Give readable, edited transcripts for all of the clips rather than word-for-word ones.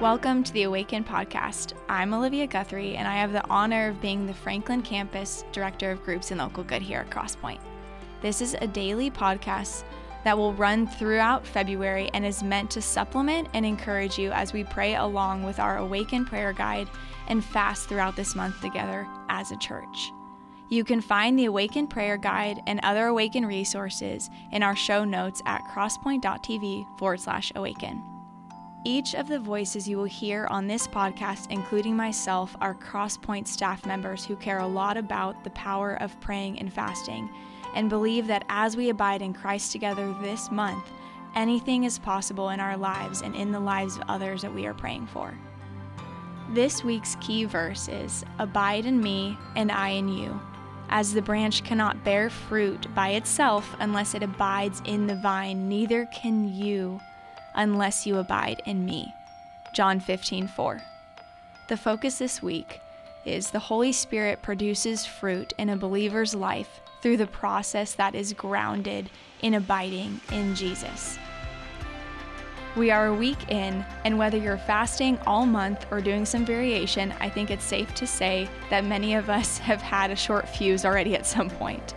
Welcome to the Awaken Podcast. I'm Olivia Guthrie, and I have the honor of being the Franklin Campus Director of Groups and Local Good here at Crosspoint. This is a daily podcast that will run throughout February and is meant to supplement and encourage you as we pray along with our Awaken Prayer Guide and fast throughout this month together as a church. You can find the Awaken Prayer Guide and other Awaken resources in our show notes at crosspoint.tv/awaken. Each of the voices you will hear on this podcast, including myself, are Crosspoint staff members who care a lot about the power of praying and fasting and believe that as we abide in Christ together this month, anything is possible in our lives and in the lives of others that we are praying for. This week's key verse is, "Abide in me and I in you, as the branch cannot bear fruit by itself unless it abides in the vine, neither can you unless you abide in me." John 15:4. The focus this week is the Holy Spirit produces fruit in a believer's life through the process that is grounded in abiding in Jesus. We are a week in, and whether you're fasting all month or doing some variation, I think it's safe to say that many of us have had a short fuse already at some point.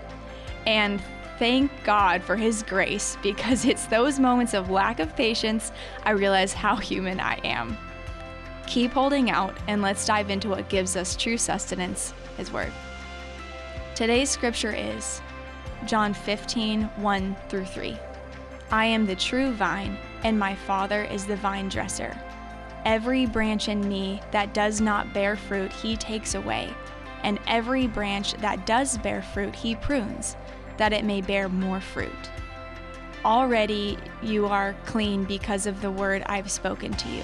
And thank God for His grace, because it's those moments of lack of patience I realize how human I am. Keep holding out, and let's dive into what gives us true sustenance, His Word. Today's scripture is John 15:1-3. "I am the true vine, and my Father is the vine dresser. Every branch in me that does not bear fruit, He takes away, and every branch that does bear fruit, He prunes, that it may bear more fruit." Already you are clean because of the word I've spoken to you.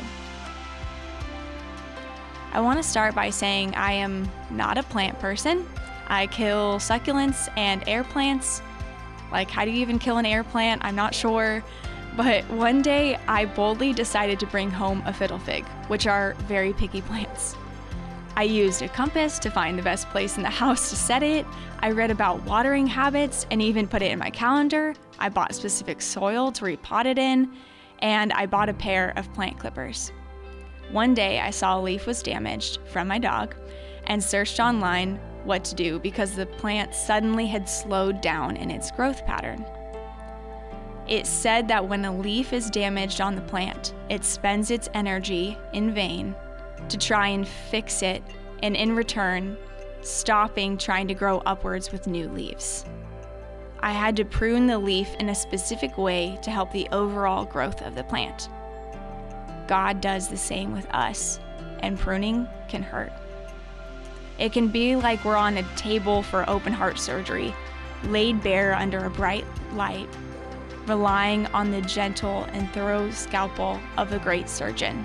I want to start by saying I am not a plant person. I kill succulents and air plants. Like, how do you even kill an air plant? I'm not sure. But one day I boldly decided to bring home a fiddle fig, which are very picky plants. I used a compass to find the best place in the house to set it. I read about watering habits and even put it in my calendar. I bought specific soil to repot it in, and I bought a pair of plant clippers. One day I saw a leaf was damaged from my dog and searched online what to do because the plant suddenly had slowed down in its growth pattern. It said that when a leaf is damaged on the plant, it spends its energy in vain to try and fix it, and in return, stopping trying to grow upwards with new leaves. I had to prune the leaf in a specific way to help the overall growth of the plant. God does the same with us, and pruning can hurt. It can be like we're on a table for open heart surgery, laid bare under a bright light, relying on the gentle and thorough scalpel of a great surgeon.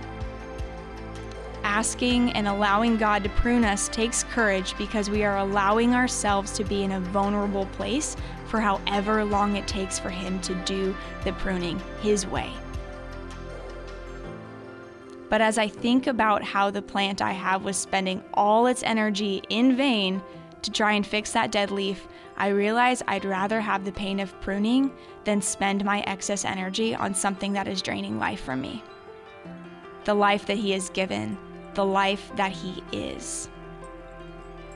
Asking and allowing God to prune us takes courage because we are allowing ourselves to be in a vulnerable place for however long it takes for Him to do the pruning His way. But as I think about how the plant I have was spending all its energy in vain to try and fix that dead leaf, I realize I'd rather have the pain of pruning than spend my excess energy on something that is draining life from me. The life that He has given, the life that He is.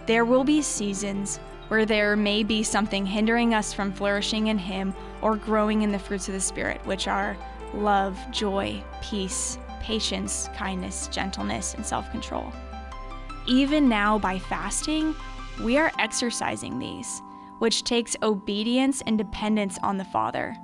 There will be seasons where there may be something hindering us from flourishing in Him or growing in the fruits of the Spirit, which are love, joy, peace, patience, kindness, gentleness, and self-control. Even now, by fasting, we are exercising these, which takes obedience and dependence on the Father.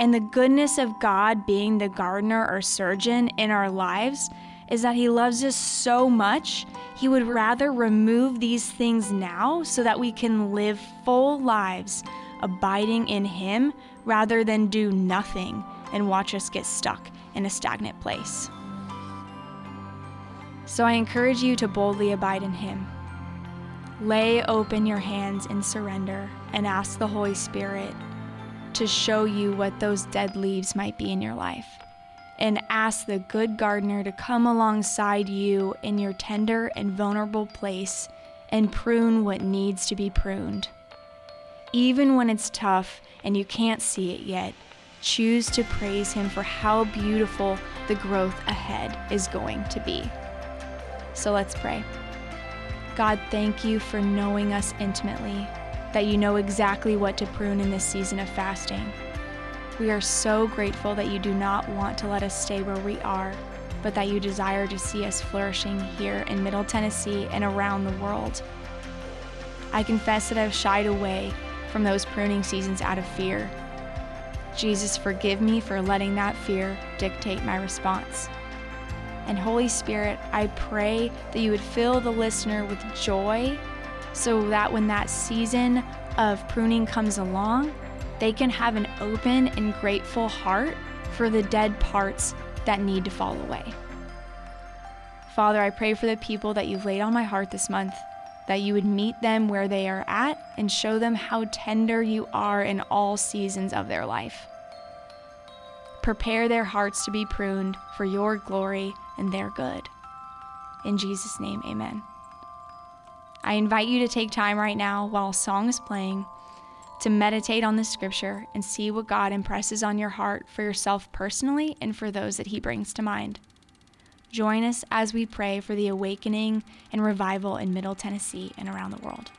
And the goodness of God being the gardener or surgeon in our lives is that He loves us so much, He would rather remove these things now so that we can live full lives abiding in Him rather than do nothing and watch us get stuck in a stagnant place. So I encourage you to boldly abide in Him. Lay open your hands in surrender and ask the Holy Spirit to show you what those dead leaves might be in your life, and ask the good gardener to come alongside you in your tender and vulnerable place and prune what needs to be pruned. Even when it's tough and you can't see it yet, choose to praise Him for how beautiful the growth ahead is going to be. So let's pray. God, thank you for knowing us intimately, that you know exactly what to prune in this season of fasting. We are so grateful that you do not want to let us stay where we are, but that you desire to see us flourishing here in Middle Tennessee and around the world. I confess that I've shied away from those pruning seasons out of fear. Jesus, forgive me for letting that fear dictate my response. And Holy Spirit, I pray that you would fill the listener with joy so that when that season of pruning comes along, they can have an open and grateful heart for the dead parts that need to fall away. Father, I pray for the people that you've laid on my heart this month, that you would meet them where they are at and show them how tender you are in all seasons of their life. Prepare their hearts to be pruned for your glory and their good. In Jesus' name, amen. I invite you to take time right now while a song is playing to meditate on this scripture and see what God impresses on your heart for yourself personally and for those that he brings to mind. Join us as we pray for the awakening and revival in Middle Tennessee and around the world.